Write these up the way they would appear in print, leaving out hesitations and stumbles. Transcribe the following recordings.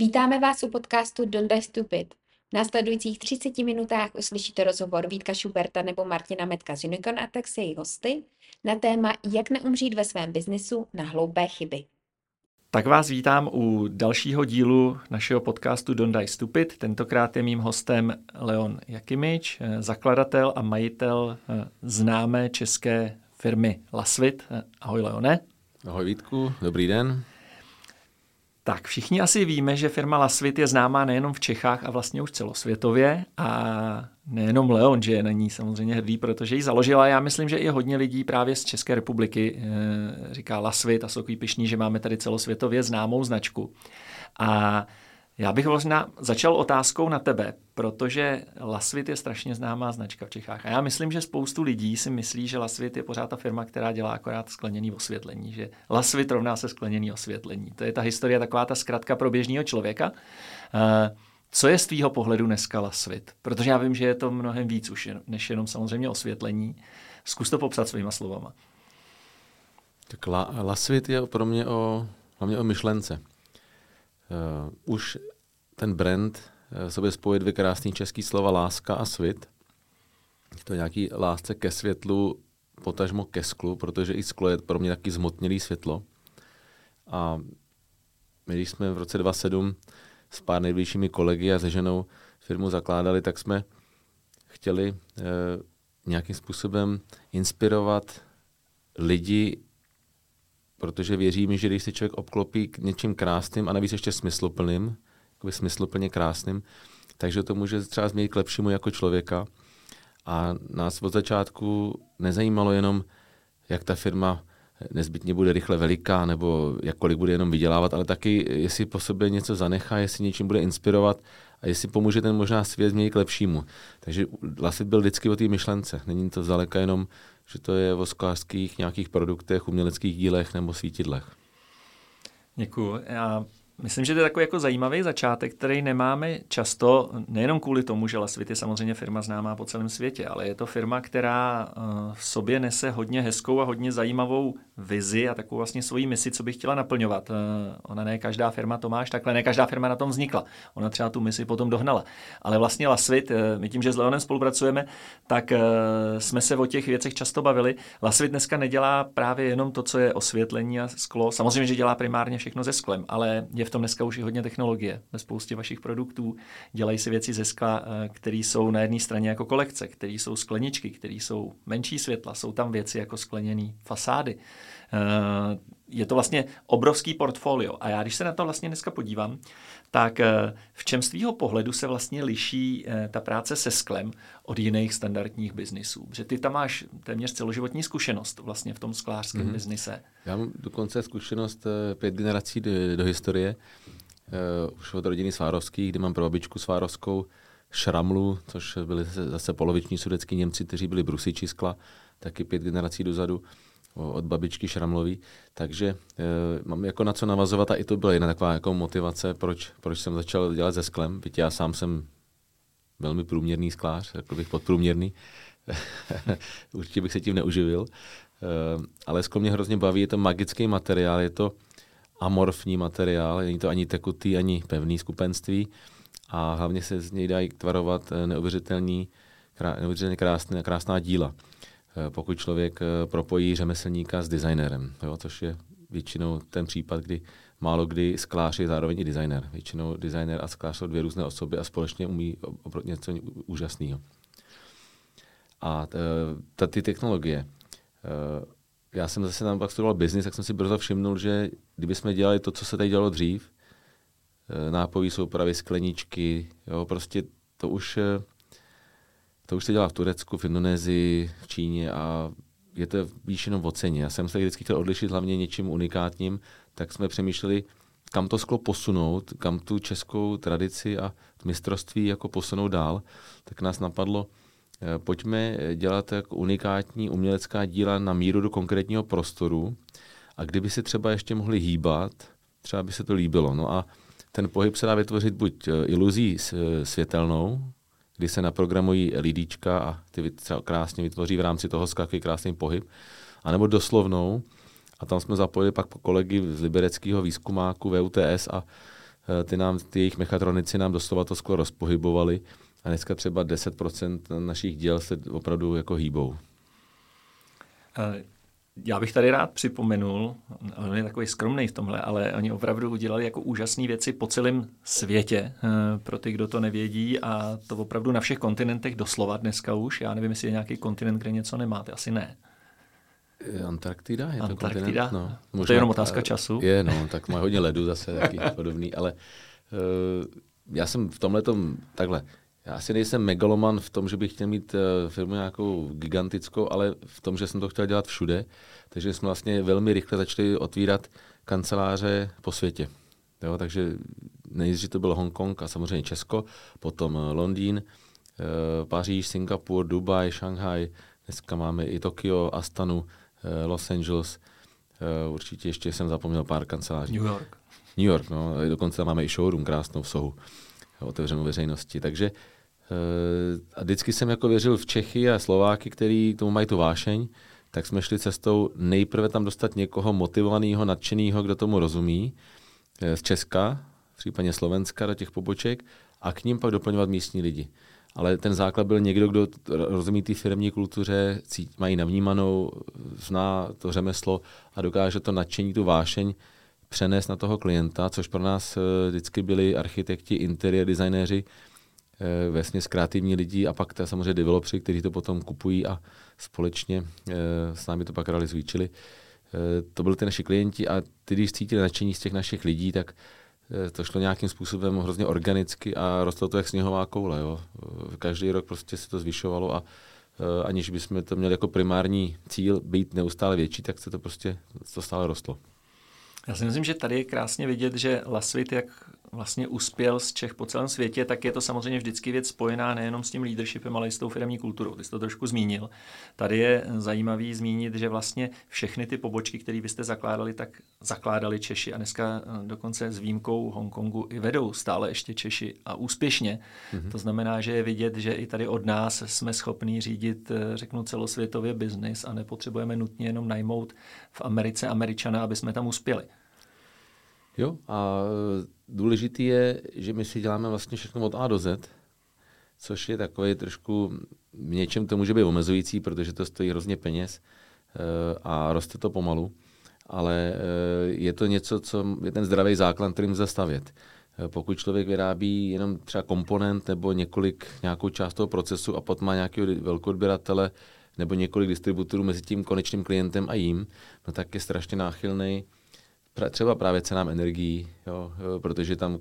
Vítáme vás u podcastu Don't Die Stupid. V následujících 30 minutách uslyšíte rozhovor Vítka Šuberta nebo Martina Metka-Zinukon a tak se jejich hosty na téma, jak neumřít ve svém biznesu na hloupé chyby. Tak vás vítám u dalšího dílu našeho podcastu Don't Die Stupid. Tentokrát je mým hostem Leon Jakimič, zakladatel a majitel známé české firmy Lasvit. Ahoj Leone. Ahoj Vítku, dobrý den. Tak všichni asi víme, že firma Lasvit je známá nejenom v Čechách a vlastně už celosvětově a nejenom Leon, že je na ní samozřejmě hrdý, protože ji založila. Já myslím, že i hodně lidí právě z České republiky říká Lasvit a jsou takový pyšní, že máme tady celosvětově známou značku. A já bych vlastně začal otázkou na tebe, protože Lasvit je strašně známá značka v Čechách. A já myslím, že spoustu lidí si myslí, že Lasvit je pořád ta firma, která dělá akorát skleněný osvětlení. Že Lasvit rovná se skleněný osvětlení. To je ta historie, taková ta zkratka pro běžného člověka. Co je z tvýho pohledu dneska Lasvit? Protože já vím, že je to mnohem víc už než jenom samozřejmě osvětlení. Zkus to popsat svýma slovama. Tak Lasvit je pro mě hlavně o myšlence. Už ten brand sobě spojuje dvě krásné české slova láska a svit. Je to nějaký lásce ke světlu, potažmo ke sklu, protože i sklo je pro mě taky zmotnělý světlo. A my, když jsme v roce 2007 s pár nejbližšími kolegy a se ženou firmu zakládali, tak jsme chtěli nějakým způsobem inspirovat lidi, protože věřím, že když se člověk obklopí k něčím krásným a navíc ještě smysluplným, smysluplně krásným, takže to může třeba změnit k lepšímu jako člověka. A nás od začátku nezajímalo jenom, jak ta firma nezbytně bude rychle veliká nebo jakkoliv bude jenom vydělávat, ale taky, jestli po sobě něco zanechá, jestli něčím bude inspirovat a jestli pomůže ten možná svět změnit k lepšímu. Takže Lasvit byl vždycky o té myšlence. Není to zdaleka jenom, že to je o sklářských nějakých produktech, uměleckých dílech nebo svítidlech. Děkuju. Já myslím, že to je takový jako zajímavý začátek, který nemáme často, nejenom kvůli tomu, že Lasvit je samozřejmě firma známá po celém světě, ale je to firma, která v sobě nese hodně hezkou a hodně zajímavou vizi a takovou vlastně svoji misi, co by chtěla naplňovat. Ona ne každá firma to má až takhle, ne každá firma na tom vznikla. Ona třeba tu misi potom dohnala. Ale vlastně Lasvit, my tím, že s Leonem spolupracujeme, tak jsme se o těch věcech často bavili. Lasvit dneska nedělá právě jenom to, co je osvětlení a sklo. Samozřejmě, že dělá primárně všechno ze sklem, ale je v tom dneska už i hodně technologie. Ve spoustě vašich produktů dělají si věci ze skla, které jsou na jedné straně jako kolekce, které jsou skleničky, které jsou menší světla, jsou tam věci jako skleněné fasády. Je to vlastně obrovský portfolio. A já, když se na to vlastně dneska podívám, tak v čem z tvýho pohledu se vlastně liší ta práce se sklem od jiných standardních biznisů? Protože ty tam máš téměř celoživotní zkušenost vlastně v tom sklářském biznise. Já mám dokonce zkušenost 5 generací do historie. Už od rodiny Svárovský, kdy mám prababičku Svárovskou, Šramlu, což byli zase poloviční sudecký Němci, kteří byli brusiči skla, taky 5 generací dozadu. Od babičky Šramlový, takže mám jako na co navazovat a i to byla jedna taková jako motivace, proč jsem začal dělat se sklem, byť já sám jsem velmi průměrný sklář, řekl bych podprůměrný, určitě bych se tím neuživil, ale sklo mě hrozně baví, je to magický materiál, je to amorfní materiál, není to ani tekutý, ani pevný skupenství a hlavně se z něj dají tvarovat neuvěřitelně krásná díla. Pokud člověk propojí řemeslníka s designérem, jo, což je většinou ten případ, kdy málo kdy sklář je zároveň i designer. Většinou designer a sklář jsou dvě různé osoby a společně umí něco úžasného. A ty technologie. Já jsem zase tam pak studoval business, tak jsem si brzo všimnul, že kdybychom dělali to, co se tady dělalo dřív, nápojí, soupravy, skleničky, jo, prostě to už se dělá v Turecku, v Indonésii, v Číně a je to víš jenom o ceně. Já jsem se vždycky chtěl odlišit hlavně něčím unikátním, tak jsme přemýšleli, kam to sklo posunout, kam tu českou tradici a mistrovství jako posunout dál. Tak nás napadlo, pojďme dělat jako unikátní umělecká díla na míru do konkrétního prostoru a kdyby se třeba ještě mohli hýbat, třeba by se to líbilo. No a ten pohyb se dá vytvořit buď iluzí světelnou, kdy se naprogramují lidíčka a ty krásně vytvoří v rámci toho skaky krásný pohyb, anebo doslovnou. A tam jsme zapojili pak kolegy z libereckého výzkumáku VUTS a ty jejich mechatronici nám doslova to skoro rozpohybovali a dneska třeba 10% našich děl se opravdu jako hýbou. Já bych tady rád připomenul, on je takový skromnej v tomhle, ale oni opravdu udělali jako úžasné věci po celém světě, pro ty, kdo to nevědí, a to opravdu na všech kontinentech doslova dneska už. Já nevím, jestli je nějaký kontinent, kde něco nemáte, asi ne. Antarktida je to kontinent? No, možná, to je jenom otázka času. Je, no, tak má hodně ledu zase taky podobný, ale já jsem v tomhletom takhle. Já asi nejsem megaloman v tom, že bych chtěl mít firmu nějakou gigantickou, ale v tom, že jsem to chtěl dělat všude. Takže jsme vlastně velmi rychle začali otvírat kanceláře po světě. Jo, takže nejdřív to byl Hongkong a samozřejmě Česko, potom Londýn, Paříž, Singapur, Dubaj, Šanghaj, dneska máme i Tokio, Astanu, Los Angeles, určitě ještě jsem zapomněl pár kanceláří. New York, no, dokonce máme i showroom krásnou v Sohu, otevřenou veřejnosti, takže a vždycky jsem jako věřil v Čechy a Slováky, kteří tomu mají tu vášeň, tak jsme šli cestou nejprve tam dostat někoho motivovaného, nadšeného, kdo tomu rozumí, z Česka, případně Slovenska do těch poboček a k ním pak doplňovat místní lidi. Ale ten základ byl někdo, kdo rozumí té firemní kultuře, mají navnímanou, zná to řemeslo a dokáže to nadšení, tu vášeň přenést na toho klienta, což pro nás vždycky byli architekti, interiér designéři, vesměs kreativní lidi a pak samozřejmě developři, kteří to potom kupují a společně s námi to pak realizují. Čili to byli ty naši klienti a ty, když cítili nadšení z těch našich lidí, tak to šlo nějakým způsobem hrozně organicky a rostlo to jak sněhová koule. Jo. Každý rok prostě se to zvyšovalo a aniž bychom to měli jako primární cíl být neustále větší, tak se to prostě to stále rostlo. Já si myslím, že tady je krásně vidět, že Lasvit, jak vlastně uspěl z Čech po celém světě, tak je to samozřejmě vždycky věc spojená nejenom s tím leadershipem, ale i s tou firemní kulturou. Ty jsi to trošku zmínil. Tady je zajímavý zmínit, že vlastně všechny ty pobočky, které vy jste zakládali, tak zakládali Češi a dneska dokonce s výjimkou Hongkongu i vedou stále ještě Češi a úspěšně. Mm-hmm. To znamená, že je vidět, že i tady od nás jsme schopní řídit, řeknu, celosvětově biznis a nepotřebujeme nutně jenom najmout v Americe Američana, aby jsme tam uspěli. Jo, a důležitý je, že my si děláme vlastně všechno od A do Z, což je takový trošku, v něčem to může být omezující, protože to stojí hrozně peněz a roste to pomalu, ale je to něco, co je ten zdravý základ, kterým zastavět. Pokud člověk vyrábí jenom třeba komponent nebo nějakou část toho procesu a potom má nějakého velkoodběratele nebo několik distributorů mezi tím konečným klientem a jím, no tak je strašně náchylnej třeba právě cenám energií, jo, protože tam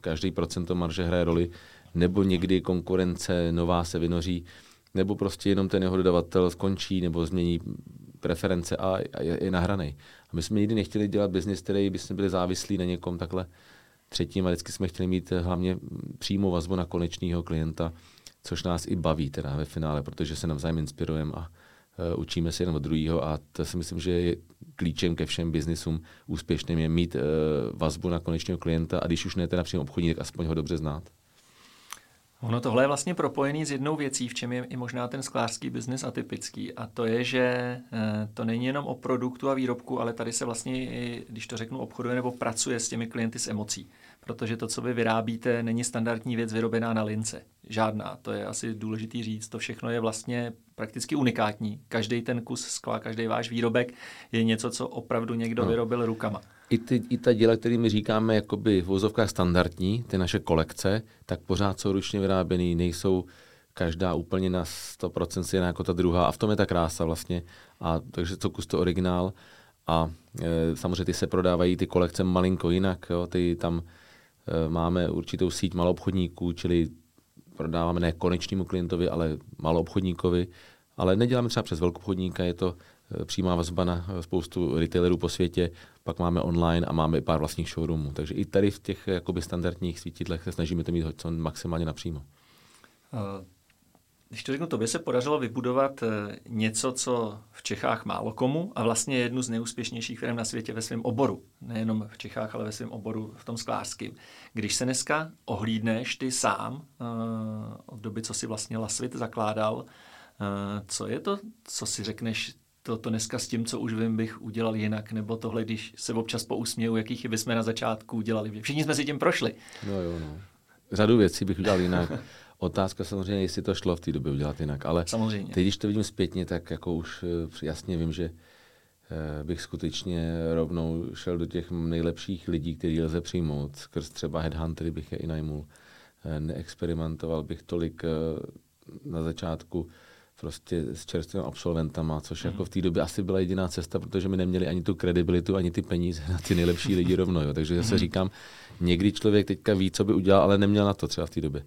každý procento marže hraje roli, nebo někdy konkurence nová se vynoří, nebo prostě jenom ten jeho dodavatel skončí nebo změní preference a je nahranej. A my jsme nikdy nechtěli dělat biznis, který by jsme byli závislí na někom takhle třetím a vždycky jsme chtěli mít hlavně přímou vazbu na konečného klienta, což nás i baví teda ve finále, protože se navzájem inspirujeme a učíme se jeden od druhého a to si myslím, že je klíčem ke všem biznisům úspěšným je mít vazbu na konečného klienta a když už ne teda přímo obchodní, tak aspoň ho dobře znát. Ono tohle je vlastně propojený s jednou věcí, v čem je i možná ten sklářský biznis atypický a to je, že to není jenom o produktu a výrobku, ale tady se vlastně, i, když to řeknu, obchoduje nebo pracuje s těmi klienty s emocí. Protože to, co vy vyrábíte, není standardní věc vyrobená na lince. Žádná. To je asi důležitý říct. To všechno je vlastně prakticky unikátní. Každý ten kus skla, každý váš výrobek je něco, co opravdu někdo vyrobil rukama. I ta díla, kterými říkáme jakoby v uvozovkách standardní, ty naše kolekce, tak pořád jsou ručně vyráběný, nejsou každá úplně na 100% stejná jako ta druhá. A v tom je ta krása vlastně. A takže co kus to originál. A samozřejmě ty se prodávají ty kolekce malinko jinak. Jo, ty tam máme určitou síť maloobchodníků, čili prodáváme ne konečnému klientovi, ale maloobchodníkovi. Ale neděláme třeba přes velkoobchodníka, je to přímá vazba na spoustu retailerů po světě, pak máme online a máme i pár vlastních showroomů. Takže i tady v těch jakoby standardních svítidlech se snažíme to mít co maximálně napřímo. Když to řeknu, tobě se podařilo vybudovat něco, co v Čechách málo komu a vlastně jednu z nejúspěšnějších firm na světě ve svém oboru. Nejenom v Čechách, ale ve svém oboru v tom sklářském. Když se dneska ohlídneš ty sám od doby, co si vlastně Lasvit zakládal, co je to, co si řekneš, toto dneska s tím, co už vím, bych udělal jinak, nebo tohle, když se občas pousměju, jaký chyby jsme na začátku udělali. Všichni jsme si tím prošli. No jo, no. Řadu věcí bych udělal jinak. Otázka samozřejmě, jestli to šlo v té době udělat jinak, ale samozřejmě. Teď, když to vidím zpětně, tak jako už jasně vím, že bych skutečně rovnou šel do těch nejlepších lidí, který lze přijmout. Skrz třeba headhuntery bych je i najmul. Neexperimentoval bych tolik na začátku prostě s čerstvým absolventama, což jako v té době asi byla jediná cesta, protože my neměli ani tu kredibilitu, ani ty peníze na ty nejlepší lidi rovno. Jo. Takže zase říkám, někdy člověk teďka ví, co by udělal, ale neměl na to třeba v té době.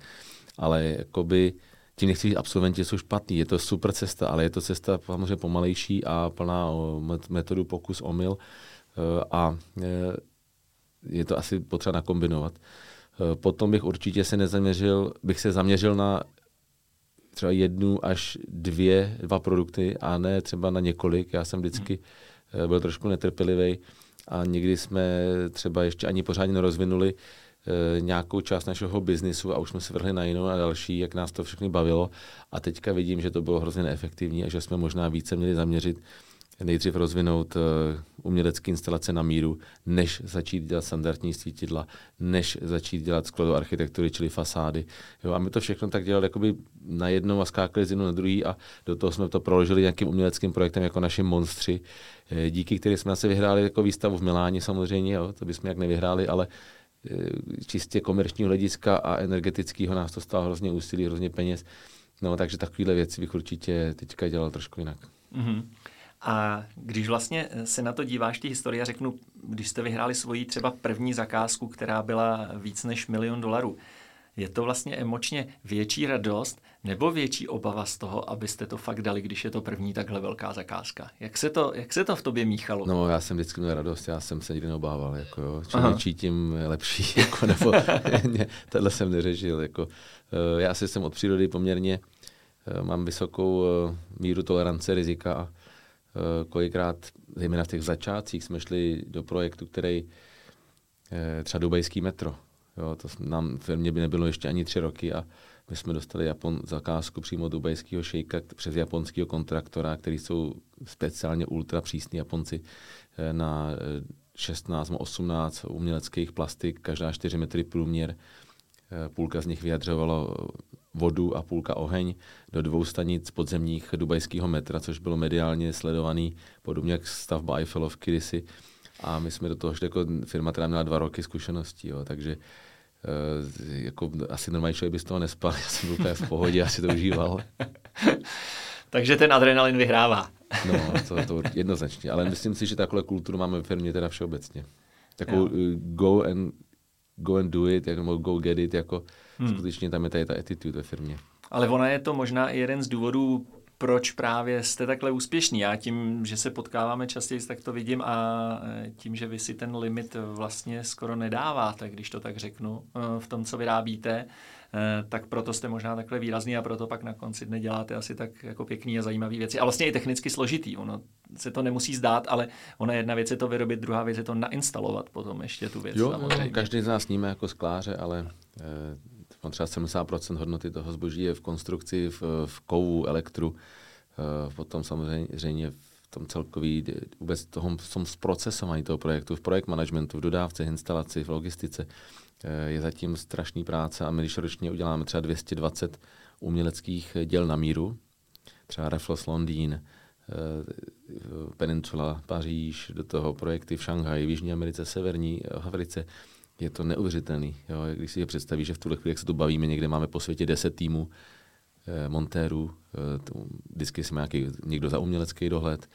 Ale jakoby, tím nechci říct, absolventi jsou špatný, je to super cesta, ale je to cesta samozřejmě pomalejší a plná metodu pokus, omyl a je to asi potřeba nakombinovat. Potom bych určitě se zaměřil na třeba 1 až 2 produkty a ne třeba na několik. Já jsem vždycky byl trošku netrpělivý a někdy jsme třeba ještě ani pořádně nerozvinuli nějakou část našeho biznisu a už jsme se vrhli na jinou a další, jak nás to všechny bavilo. A teďka vidím, že to bylo hrozně neefektivní a že jsme možná více měli zaměřit, nejdřív rozvinout umělecké instalace na míru, než začít dělat standardní svítidla, než začít dělat skladovou architektury, čili fasády. Jo, a my to všechno tak dělali jakoby na jednou a skákali z jednou na druhý a do toho jsme to proložili nějakým uměleckým projektem jako naši monstři, díky kterým jsme se vyhráli jako výstavu v Miláně samozřejmě, jo, to bychom jak nevyhráli, ale čistě komerčního hlediska a energetického nás to stálo hrozně úsilí, hrozně peněz. No, takže takovýhle věci bych určitě teďka dělal trošku jinak. Mm-hmm. A když vlastně se na to díváš, ty historie, řeknu, když jste vyhráli svoji třeba první zakázku, která byla víc než $1 000 000, je to vlastně emočně větší radost nebo větší obava z toho, abyste to fakt dali, když je to první takhle velká zakázka? Jak se to v tobě míchalo? No, já jsem vždycky měl radost, já jsem se nikdy neobával, jako jo. Čím větší, tím lepší, jako, nebo tohle jsem neřešil, jako. Já si jsem od přírody poměrně, mám vysokou míru tolerance rizika a kolikrát, zejména v těch začátcích, jsme šli do projektu, který třeba dubajský metro. Jo, to nám firmě by nebylo ještě ani 3 roky a my jsme dostali zakázku přímo od dubajského šejka přes japonského kontraktora, který jsou speciálně ultra přísní Japonci na 16 nebo 18 uměleckých plastik, každá 4 metry průměr. Půlka z nich vyjadřovalo vodu a půlka oheň do 2 stanic podzemních dubajského metra, což bylo mediálně sledovaný, podobně jak stavba Eiffelovky kdysi. A my jsme do toho šli, jako firma teda měla 2 roky zkušeností, jo, takže jako asi normální člověk by z toho nespal, já jsem byl v pohodě, asi to užíval. Takže ten adrenalin vyhrává. No, to jednoznačně, ale myslím si, že takhle kulturu máme ve firmě teda všeobecně. Takovou go and do it, jako go get it, jako skutečně tam je tady ta attitude ve firmě. Ale ona je to možná i jeden z důvodů, proč právě jste takhle úspěšní. Já tím, že se potkáváme častěji, tak to vidím a tím, že vy si ten limit vlastně skoro nedáváte, když to tak řeknu, v tom, co vyrábíte, tak proto jste možná takhle výrazní a proto pak na konci dne děláte asi tak jako pěkný a zajímavý věci. A vlastně i technicky složitý. Ono se to nemusí zdát, ale ona jedna věc je to vyrobit, druhá věc je to nainstalovat potom ještě tu věc. Jo, každý z nás sníme jako skláře, ale třeba 70% hodnoty toho zboží je v konstrukci, v kovu, elektru, potom samozřejmě v tom celkový, vůbec v tom zprocesování toho projektu, v projekt managementu, v dodávce, instalaci, v logistice. Je zatím strašný práce a my když ročně uděláme třeba 220 uměleckých děl na míru, třeba Raffles Londýn, Peninsula, Paříž, do toho projekty v Šanghaji, v Jižní Americe, Severní Africe. Je to neuvěřitelný. Jo? Když si je představíš, že v tuhle chvíli, jak se tu bavíme, někde máme po světě 10 týmů montérů, vždycky si má někdo za umělecký dohled,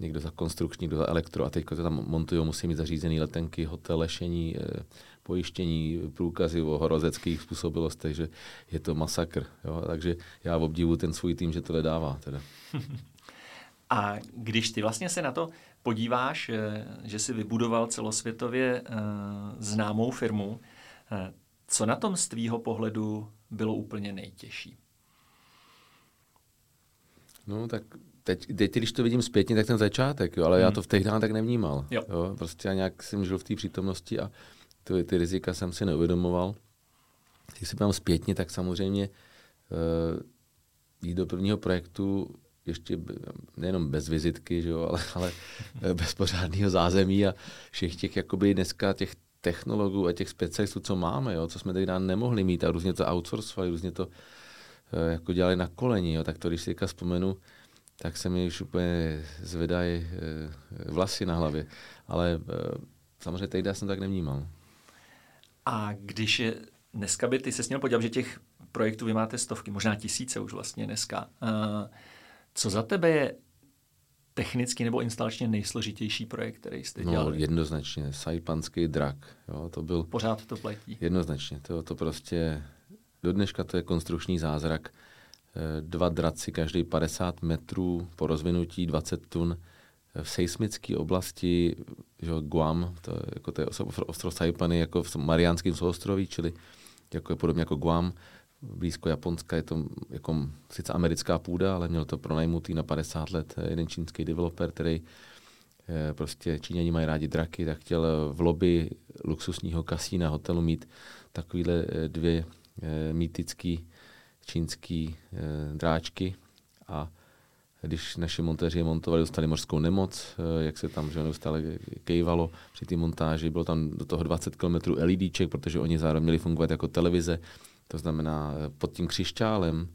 někdo za konstrukční, někdo za elektro a teď to tam montují, musí mít zařízené letenky, hotel, lešení, pojištění, průkazy o horozeckých způsobilostech, že je to masakr. Jo? Takže já obdivuji ten svůj tým, že tohle dává. Teda. A když ty vlastně se na to podíváš, že jsi vybudoval celosvětově známou firmu, co na tom z tvýho pohledu bylo úplně nejtěžší? No tak teď když to vidím zpětně, tak ten začátek, jo, ale já to v tehdy tak nevnímal. Jo, prostě já nějak jsem žil v té přítomnosti a ty rizika jsem si neuvědomoval. Když si pamatuju zpětně, tak samozřejmě jít do prvního projektu ještě nejenom bez vizitky, že jo, ale bez pořádného zázemí a všech těch jakoby dneska těch technologů a těch specialistů, co máme, jo, co jsme tehdy nemohli mít a různě to outsourcovali, různě to jako dělali na koleni, jo, tak to když si teďka vzpomenu, tak se mi už úplně zvedají vlasy na hlavě, ale samozřejmě tehdy jsem tak nevnímal. A když je, dneska by ty se měl podívat, že těch projektů vy máte stovky, možná tisíce už vlastně dneska. Co za tebe je technicky nebo instalačně nejsložitější projekt, který jste dělali? No, jednoznačně. Saipanský drak. Jo, to byl... Pořád to platí. Jednoznačně. To prostě... Do dneška to je konstrukční zázrak. 2 draci, každý 50 metrů po rozvinutí, 20 tun. V seismické oblasti, že Guam, to je ostrov Saipany, jako v Mariánském souostroví, čili jako je podobně jako Guam, blízko Japonska, je to jako sice americká půda, ale měl to pronajmutý na 50 let jeden čínský developer, který prostě Číňani mají rádi draky, tak chtěl v lobby luxusního kasína hotelu mít takovýhle 2 mýtický čínský dráčky a když naši montéři je montovali, dostali mořskou nemoc, jak se tam neustále kejvalo při té montáži. Bylo tam do toho 20 km LEDček, protože oni zároveň měli fungovat jako televize. To znamená, pod tím křišťálem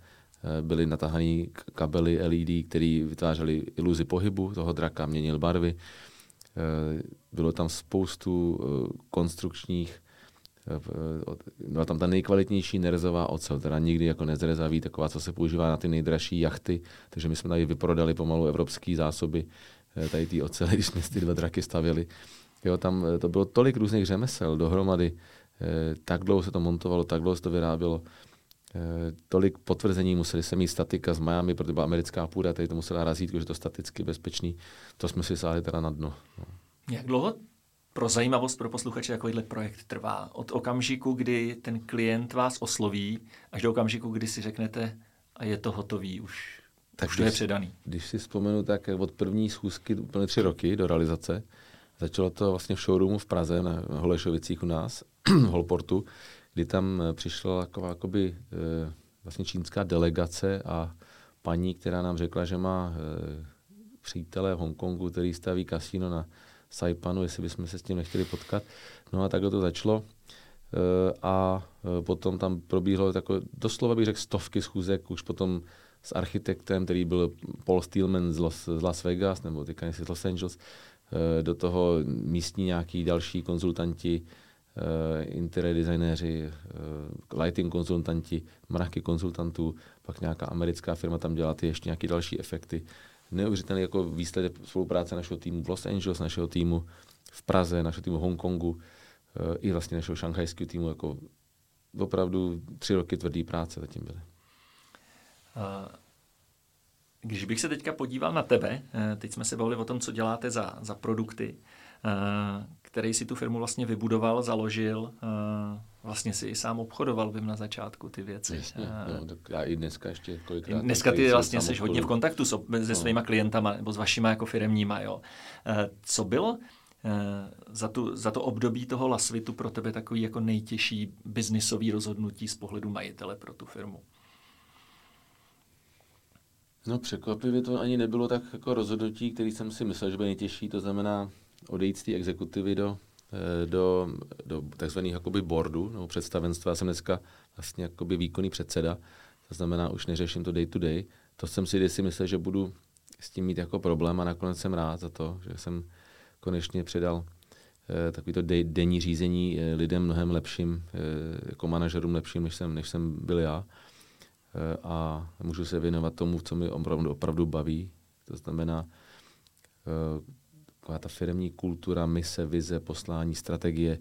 byly natahané kabely LED, které vytvářely iluzi pohybu toho draka, měnil barvy. Bylo tam spoustu konstrukčních, byla tam ta nejkvalitnější nerezová ocel, teda nikdy jako nezrezavý, taková, co se používá na ty nejdražší jachty, takže my jsme tady vyprodali pomalu evropské zásoby tady ty ocele, když jsme ty 2 draky stavěli. Jo, tam to bylo tolik různých řemesel dohromady, tak dlouho se to montovalo, tak dlouho se to vyrábělo, tolik potvrzení, museli se mít statika z Miami, protože byla americká půda, tady to musela razítko, že to staticky bezpečný, to jsme si sáhli teda na dno. No. Jak dlouho? Pro zajímavost pro posluchače takovýhle projekt trvá. Od okamžiku, kdy ten klient vás osloví, až do okamžiku, kdy si řeknete a je to hotový už. Tak už to je předaný. Když si vzpomenu, tak od první schůzky úplně 3 roky do realizace. Začalo to vlastně v showroomu v Praze na Holešovicích u nás, v Holportu, kdy tam přišla taková jakoby, vlastně čínská delegace a paní, která nám řekla, že má přítele v Hongkongu, který staví kasino na Saipanu, jestli bychom se s tím nechtěli potkat. No a takhle to začalo. A potom tam probíhlo takové, doslova bych řekl, stovky schůzek už potom s architektem, který byl Paul Steelman z Las Vegas, nebo teďka z Los Angeles, do toho místní nějaký další konzultanti, interiér designéři, lighting konzultanti, mraky konzultantů, pak nějaká americká firma tam dělá ty ještě nějaké další efekty. Neuvěřitelný jako výsledek spolupráce našeho týmu v Los Angeles, našeho týmu v Praze, našeho týmu v Hongkongu i vlastně našeho šanghajského týmu. Jako opravdu 3 roky tvrdý práce zatím byly. Když bych se teďka podíval na tebe, teď jsme se bavili o tom, co děláte za produkty, který si tu firmu vlastně vybudoval, založil, vlastně si i sám obchodoval, vím, na začátku ty věci. Jasně, no, tak já i dneska ještě kolikrát... Dneska ty vlastně jsi hodně v kontaktu se svýma klientama, nebo s vašima jako firemníma, jo. Co bylo za to období toho Lasvitu pro tebe takový jako nejtěžší biznisový rozhodnutí z pohledu majitele pro tu firmu? No překvapivě to ani nebylo tak jako rozhodnutí, který jsem si myslel, že bude nejtěžší, to znamená odejít z té exekutivy do takzvaných jakoby boardu nebo představenstva. Já jsem dneska vlastně jakoby výkonný předseda, to znamená, už neřeším to day to day. To jsem si kdysi myslel, že budu s tím mít jako problém a nakonec jsem rád za to, že jsem konečně předal takovýto denní řízení lidem mnohem lepším, jako manažerům lepším, než jsem byl já. A můžu se věnovat tomu, co mi opravdu baví. To znamená taková ta firemní kultura, mise, vize, poslání, strategie,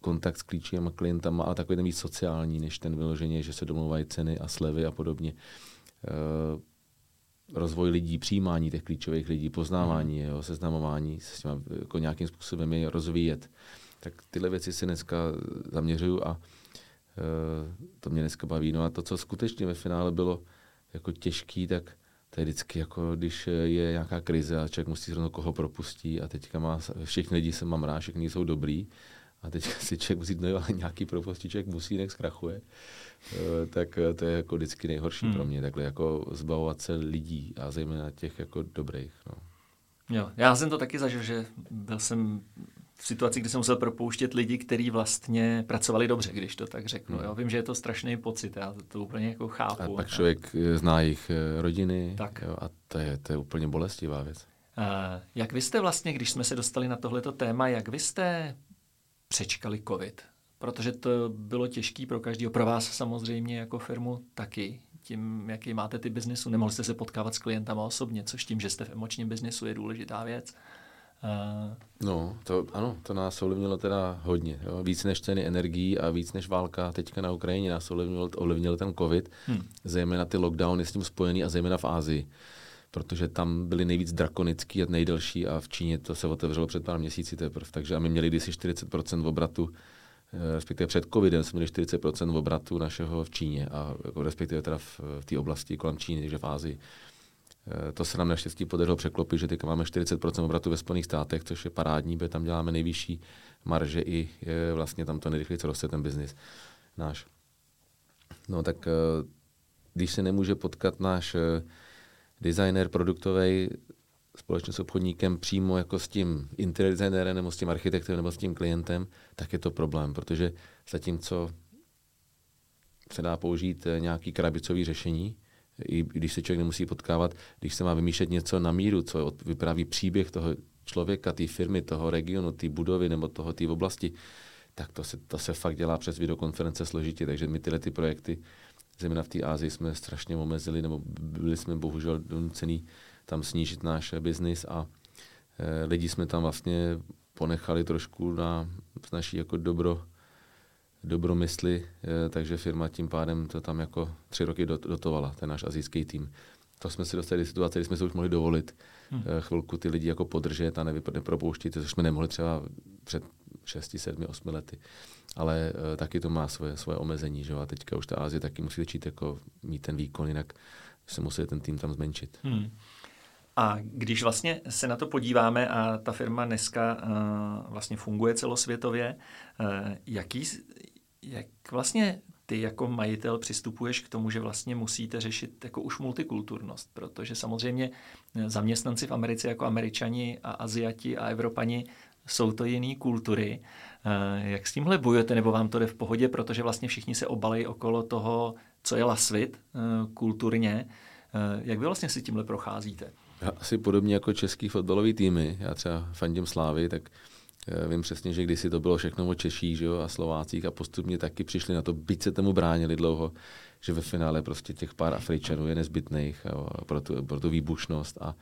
kontakt s klíčovými klientama, ale takový ten víc sociální, než ten vyloženě, že se domluvají ceny a slevy a podobně. Rozvoj lidí, přijímání těch klíčových lidí, poznávání, jeho, seznamování se s těma, jako nějakým způsobem je rozvíjet. Tak tyhle věci si dneska zaměřuju a to mě dneska baví. No a to, co skutečně ve finále bylo jako těžký, tak to je vždycky jako, když je nějaká krize a člověk musí zrovna koho propustí a teďka má, všichni lidi se mám rád, všichni jsou dobrý a a teď si člověk musí, no jo, ale nějaký propustíček musí, zkrachuje, tak to je jako vždycky nejhorší pro mě, takhle jako zbavovat se lidí a zejména těch jako dobrých. No. Jo, já jsem to taky zažil, že byl jsem v situaci, kdy jsem musel propouštět lidi, kteří vlastně pracovali dobře, když to tak řeknu. Jo, vím, že je to strašný pocit, já to úplně jako chápu. A pak člověk zná jejich rodiny, tak. Jo, a to je úplně bolestivá věc. Jak vy jste vlastně, když jsme se dostali na tohleto téma, jak vy jste přečkali covid? Protože to bylo těžký pro každého, pro vás samozřejmě jako firmu taky, tím, jaký máte ty biznesu. Nemohli jste se potkávat s klientama osobně, což tím, že jste v emočním biznesu, je důležitá věc. No, to nás ovlivnilo teda hodně. Jo. Víc než ceny energií a víc než válka teďka na Ukrajině nás ovlivnil ten covid, zejména ty lockdowny s tím spojený a zejména v Asii. Protože tam byly nejvíc drakonický a nejdelší a v Číně to se otevřelo před pár měsíci teprve. Takže a my měli kdysi 40% obratu, respektive před covidem jsme měli 40% obratu našeho v Číně a respektive teda v té oblasti kolem Číny, takže v Asii. To se nám naštěstí podařilo překlopit, že teď máme 40% obratu ve Spojených státech, což je parádní, protože tam děláme nejvyšší marže i vlastně tam to nejrychleji roste ten biznis náš. No tak když se nemůže potkat náš designér produktový společně s obchodníkem přímo jako s tím interiér designérem nebo s tím architektem nebo s tím klientem, tak je to problém, protože zatímco se dá použít nějaký krabicový řešení, i když se člověk nemusí potkávat, když se má vymýšlet něco na míru, co vypráví příběh toho člověka, té firmy, toho regionu, té budovy nebo toho té oblasti, tak to se fakt dělá přes videokonference složitě, takže my tyhle ty projekty zejména v té Asii jsme strašně omezili, nebo byli jsme bohužel donucený tam snížit náš biznis a lidi jsme tam vlastně ponechali trošku na naší jako dobromysli, takže firma tím pádem to tam jako 3 roky dotovala, ten náš asijský tým. To jsme si dostali do situace, kdy jsme se už mohli dovolit chvilku ty lidi jako podržet a nepropouštit, což jsme nemohli třeba před 6, 7, 8 lety. Ale taky to má svoje omezení, že? A teďka už ta Asie taky musí začít jako mít ten výkon, jinak se musí ten tým tam zmenšit. A když vlastně se na to podíváme a ta firma dneska vlastně funguje celosvětově, jak vlastně ty jako majitel přistupuješ k tomu, že vlastně musíte řešit jako už multikulturnost, protože samozřejmě zaměstnanci v Americe jako Američani a Aziati a Evropani jsou to jiný kultury. Jak s tímhle bojujete, nebo vám to jde v pohodě, protože vlastně všichni se obalejí okolo toho, co je Lasvit kulturně. Jak vy vlastně si tímhle procházíte? Asi podobně jako český fotbalový týmy. Já třeba fandím Slávy, tak vím přesně, že kdysi to bylo všechno o Češích, že jo, a Slovácích a postupně taky přišli na to, byť se tomu bránili dlouho, že ve finále prostě těch pár Afričanů je nezbytných pro tu výbušnost a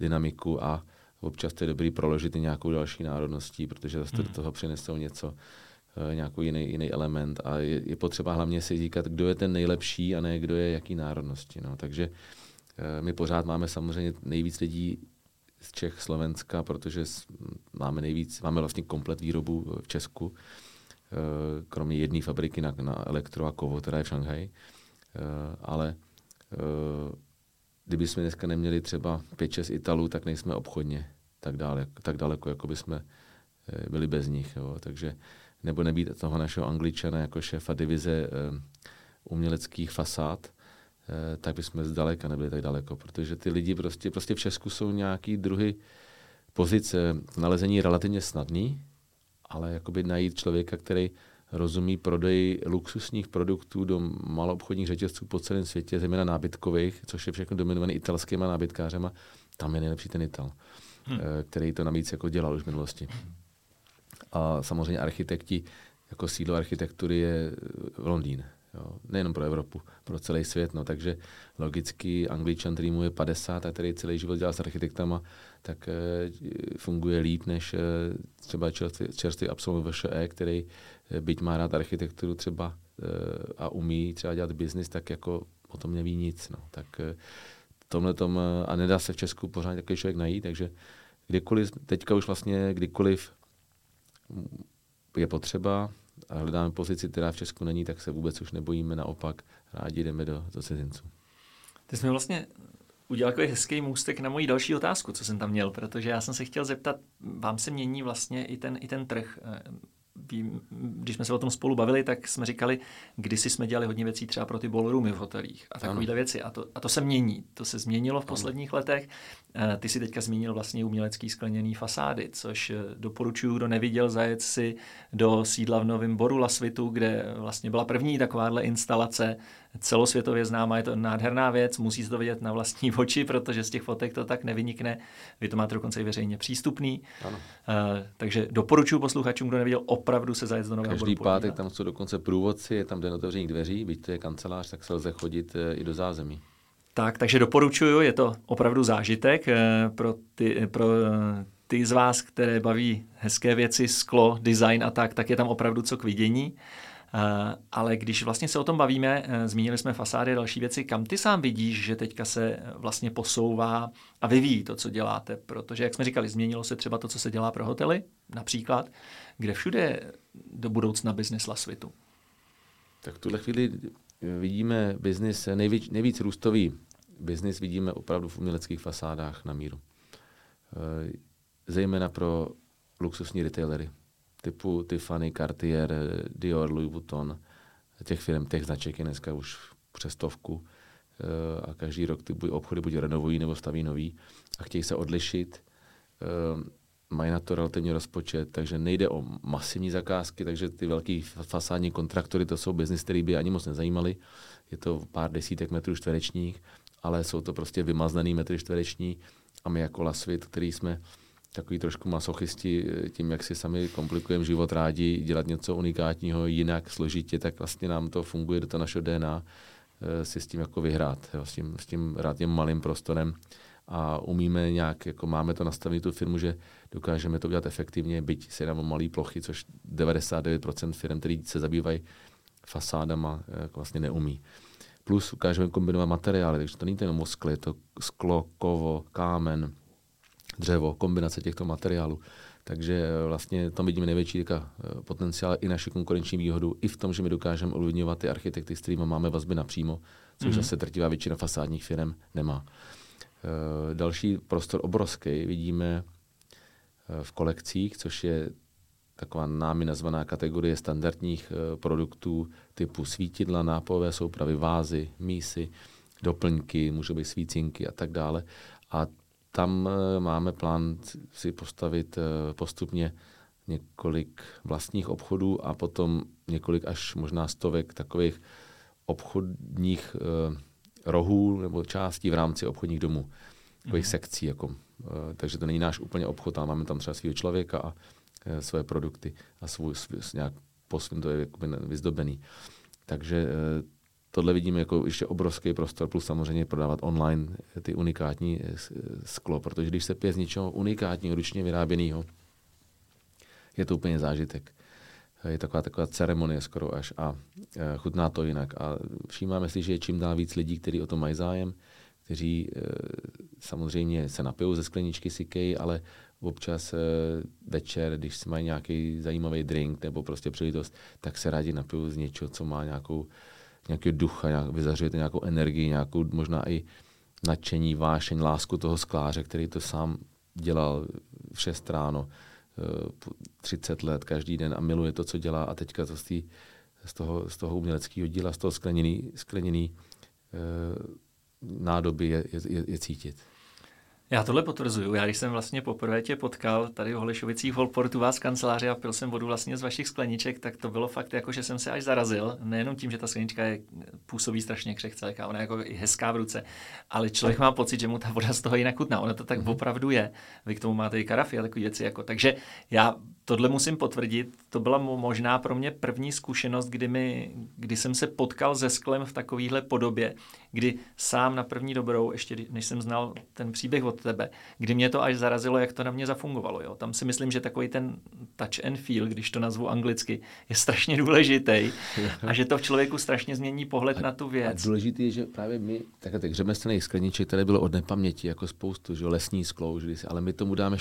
dynamiku a občas to je dobrý proložit i nějakou další národností, protože zase do toho přinesou něco, nějaký jiný element a je potřeba hlavně si říkat, kdo je ten nejlepší a ne kdo je jaký národnosti. No. Takže my pořád máme samozřejmě nejvíc lidí z Čech, Slovenska, protože máme vlastně komplet výrobu v Česku, kromě jedné fabriky na elektro a kovo, která je v Šanghaji, ale kdyby jsme dneska neměli třeba 5-6 Italů, tak nejsme obchodně tak daleko, jako by jsme byli bez nich. Jo. Takže, nebo nebýt toho našeho Angličana jako šéfa divize uměleckých fasád, tak by jsme zdaleka nebyli tak daleko, protože ty lidi prostě v Česku jsou nějaký druhy pozice, nalezení relativně snadný, ale jakoby najít člověka, který rozumí prodej luxusních produktů do maloobchodních řetězců po celém světě, zejména nábytkových, což je všechno dominované italskýma nábytkářema, tam je nejlepší ten Ital, který to navíc jako dělal už v minulosti. A samozřejmě architekti, jako sídlo architektury je Londýn, jo, nejenom pro Evropu, pro celý svět, no, takže logicky Angličan, který mu je 50 a který celý život dělá s architektama, tak funguje líp než třeba čerstvý absolvent VŠE, který byť má rád architekturu třeba a umí třeba dělat biznis, tak jako o tom neví nic. No. Tak tomhletom, a nedá se v Česku pořád takový člověk najít, takže kdykoliv je potřeba a hledáme pozici, která v Česku není, tak se vůbec už nebojíme, naopak rádi jdeme do cizinců. Ty jsi mi vlastně udělal takový hezký můstek na moji další otázku, co jsem tam měl, protože já jsem se chtěl zeptat, vám se mění vlastně i ten trh. když jsme se o tom spolu bavili, tak jsme říkali, kdysi jsme dělali hodně věcí třeba pro ty ballroomy v hotelích a takovýhle věci. A to se mění. To se změnilo v posledních letech. Ty si teďka zmínil vlastně umělecký skleněný fasády, což doporučuju, kdo neviděl, zajet si do sídla v Novém Boru Lasvitu, kde vlastně byla první takováhle instalace celosvětově známá. Je to nádherná věc, musí se to vidět na vlastní oči, protože z těch fotek to tak nevynikne. Vy to máte dokonce i veřejně přístupný. Takže doporučuji posluchačům, kdo neviděl, opravdu se zajet do Nového Boru. Každý pátek tam jsou dokonce průvodci, je tam den otevřených dveří, byť to je kancelář, tak se lze chodit i do zázemí. Tak, takže doporučuju, je to opravdu zážitek pro ty z vás, které baví hezké věci, sklo, design a tak je tam opravdu co k vidění. Ale když vlastně se o tom bavíme, zmínili jsme fasády a další věci, kam ty sám vidíš, že teďka se vlastně posouvá a vyvíjí to, co děláte, protože, jak jsme říkali, změnilo se třeba to, co se dělá pro hotely, například, kde všude je do budoucna biznis Lasvitu. Tak v tuhle chvíli vidíme biznis, nejvíc růstový biznis vidíme opravdu v uměleckých fasádách na míru. Zejména pro luxusní retailery typu Tiffany, Cartier, Dior, Louis Vuitton. Těch firm, těch značek je dneska už přes 100 a každý rok ty obchody buď renovují nebo staví nový a chtějí se odlišit. Mají na to relativně rozpočet, takže nejde o masivní zakázky, takže ty velký fasádní kontraktory, to jsou byznys, který by ani moc nezajímaly. Je to pár desítek metrů čtverečních, ale jsou to prostě vymazlený metry čtvereční a my jako Lasvit, který jsme takový trošku masochisti, tím, jak si sami komplikujeme život rádi, dělat něco unikátního, jinak, složitě, tak vlastně nám to funguje do toho našeho DNA si s tím jako vyhrát, jo, s tím relativně malým prostorem. A umíme nějak, jako máme to nastavené tu firmu, že dokážeme to udělat efektivně, byť se nám o malé plochy, což 99% firm, který se zabývají fasádama, vlastně neumí. Plus ukážeme kombinovat materiály, takže to není ten moskle, to sklo, kovo, kámen, dřevo, kombinace těchto materiálů. Takže vlastně tam vidíme největší potenciál i naši konkurenční výhodu, i v tom, že my dokážeme ovlivňovat ty architekty, s kterými máme vazby napřímo, což zase drtivá většina fasádních firm nemá. Další prostor obrovský vidíme v kolekcích, což je taková námi nazvaná kategorie standardních produktů typu svítidla, nápojové soupravy, vázy, mísy, doplňky, můžou být svícinky a tak dále. A tam máme plán si postavit postupně několik vlastních obchodů a potom několik až možná stovek takových obchodních rohů nebo částí v rámci obchodních domů, takových sekcí. Takže to není náš úplně obchod, ale máme tam třeba svýho člověka a své produkty a nějak po svým to je vyzdobený. Takže tohle vidíme jako ještě obrovský prostor, plus samozřejmě prodávat online ty unikátní sklo, protože když se pije z něčeho unikátního, ručně vyráběného, je to úplně zážitek. Je taková ceremonie skoro až a chutná to jinak. A všímáme si, že je čím dál víc lidí, kteří o tom mají zájem, kteří samozřejmě se napijou ze skleničky, sykej, ale občas večer, když si mají nějaký zajímavý drink nebo prostě příležitost, tak se rádi napijou z něčeho, co má nějaký ducha, vyzařuje to nějakou energii, nějakou možná i nadšení, vášeň, lásku toho skláře, který to sám dělal v 6 ráno. 30 let každý den a miluje to, co dělá a teďka to z toho uměleckého díla, z toho skleněný nádoby je cítit. Já tohle potvrzuju. Já když jsem vlastně poprvé tě potkal tady v Holešovicích v Holportu vás kanceláři a pil jsem vodu vlastně z vašich skleniček, tak to bylo fakt jako, že jsem se až zarazil. Nejenom tím, že ta sklenička působí strašně křehce, ona je jako i hezká v ruce, ale člověk má pocit, že mu ta voda z toho jinak chutná. Ona to tak opravdu je. Vy k tomu máte i karafy a takové věci. Takže já tohle musím potvrdit. To byla možná pro mě první zkušenost, kdy jsem se potkal se sklem v takovéhle podobě, kdy sám na první dobrou, ještě než jsem znal ten příběh od tebe, kdy mě to až zarazilo, jak to na mě zafungovalo. Jo? Tam si myslím, že takový ten touch and feel, když to nazvu anglicky, je strašně důležitý a že to v člověku strašně změní pohled na tu věc. A důležitý je, že právě my, takhle těch řemeslných skleniček, které bylo od nepaměti, jako spoustu, že lesní sklo, ale my tomu dáme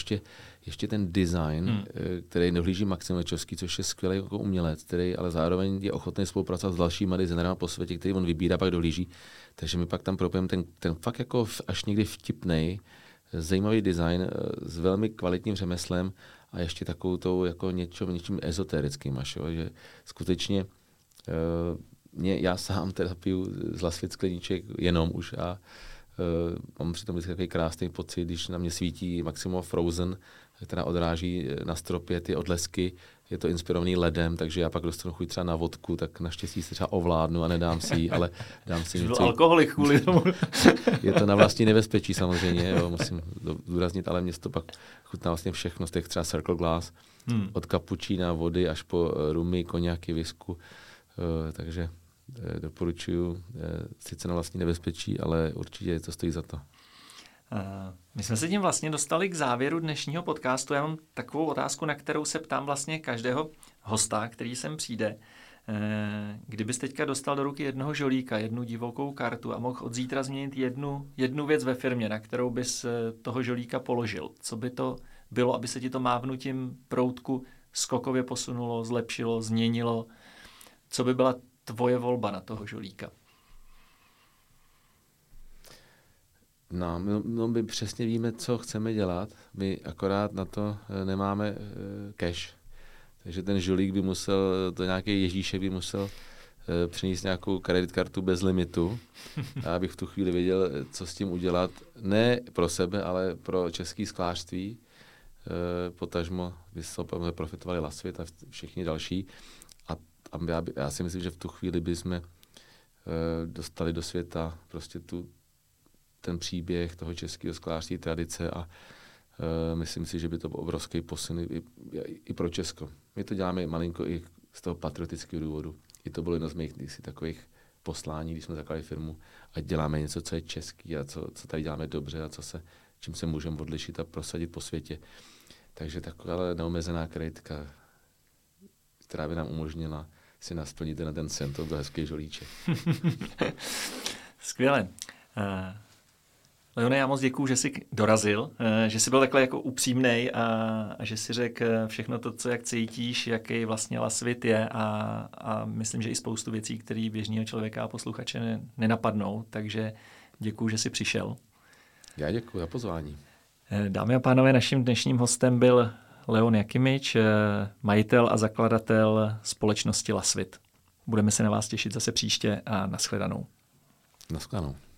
ještě ten design, který dohlíží Maxim Čovský, což je skvělý jako umělec, který ale zároveň je ochotný spolupracovat s dalšími designéry po světě, který on vybírá, pak dohlíží. Takže my pak tam propojeme ten fakt jako až někdy vtipnej, zajímavý design s velmi kvalitním řemeslem a ještě takovou tou jako něčím ezoterickým až, jo, že skutečně já sám teda piju z Lasvit skleníček jenom už a mám přitom vždycky takový krásný pocit, když na mě svítí Maximova Frozen, která odráží na stropě ty odlesky, je to inspirovaný ledem, takže já pak dostanu chuť třeba na vodku, tak naštěstí se třeba ovládnu a nedám si ji, ale dám si něco. Alkoholik kvůli tomu. Je to na vlastní nebezpečí samozřejmě, jo, musím zdůraznit, ale mě to pak chutná vlastně všechno, z těch třeba Circle Glass, od kapučína, vody až po rumy, koňáky, whisky, takže doporučuju, sice na vlastní nebezpečí, ale určitě to stojí za to. My jsme se tím vlastně dostali k závěru dnešního podcastu. Já mám takovou otázku, na kterou se ptám vlastně každého hosta, který sem přijde. Kdybys teďka dostal do ruky jednoho žolíka, jednu divokou kartu a mohl od zítra změnit jednu věc ve firmě, na kterou bys toho žolíka položil, co by to bylo, aby se ti to mávnutím proutku skokově posunulo, zlepšilo, změnilo? Co by byla tvoje volba na toho žolíka? No, my přesně víme, co chceme dělat, my akorát na to nemáme cash. Takže ten žolík by musel, to nějaký Ježíšek by musel přinést nějakou kreditkartu bez limitu, abych v tu chvíli věděl, co s tím udělat. Ne pro sebe, ale pro český sklářství. Potažmo by se profitovali Lasvit a všichni další. A já si myslím, že v tu chvíli bychom dostali do světa prostě ten příběh toho českého sklářství, tradice a myslím si, že by to byl obrovský posun i pro Česko. My to děláme malinko i z toho patriotického důvodu. I to bylo jedno z mých takových poslání, když jsme zakládali firmu, ať děláme něco, co je český a co tady děláme dobře a čím se můžeme odlišit a prosadit po světě. Takže taková neomezená kreditka, která by nám umožnila si nasplnit na ten sen, to byl hezký žolíček. Skvěle. Leone, já moc děkuju, že jsi dorazil, že jsi byl takhle jako upřímnej a že jsi řekl všechno to, co jak cítíš, jaký vlastně Lasvit je a myslím, že i spoustu věcí, které běžného člověka a posluchače nenapadnou, takže děkuju, že jsi přišel. Já děkuju za pozvání. Dámy a pánové, naším dnešním hostem byl Leon Jakimič, majitel a zakladatel společnosti Lasvit. Budeme se na vás těšit zase příště a nashledanou. Nashledanou.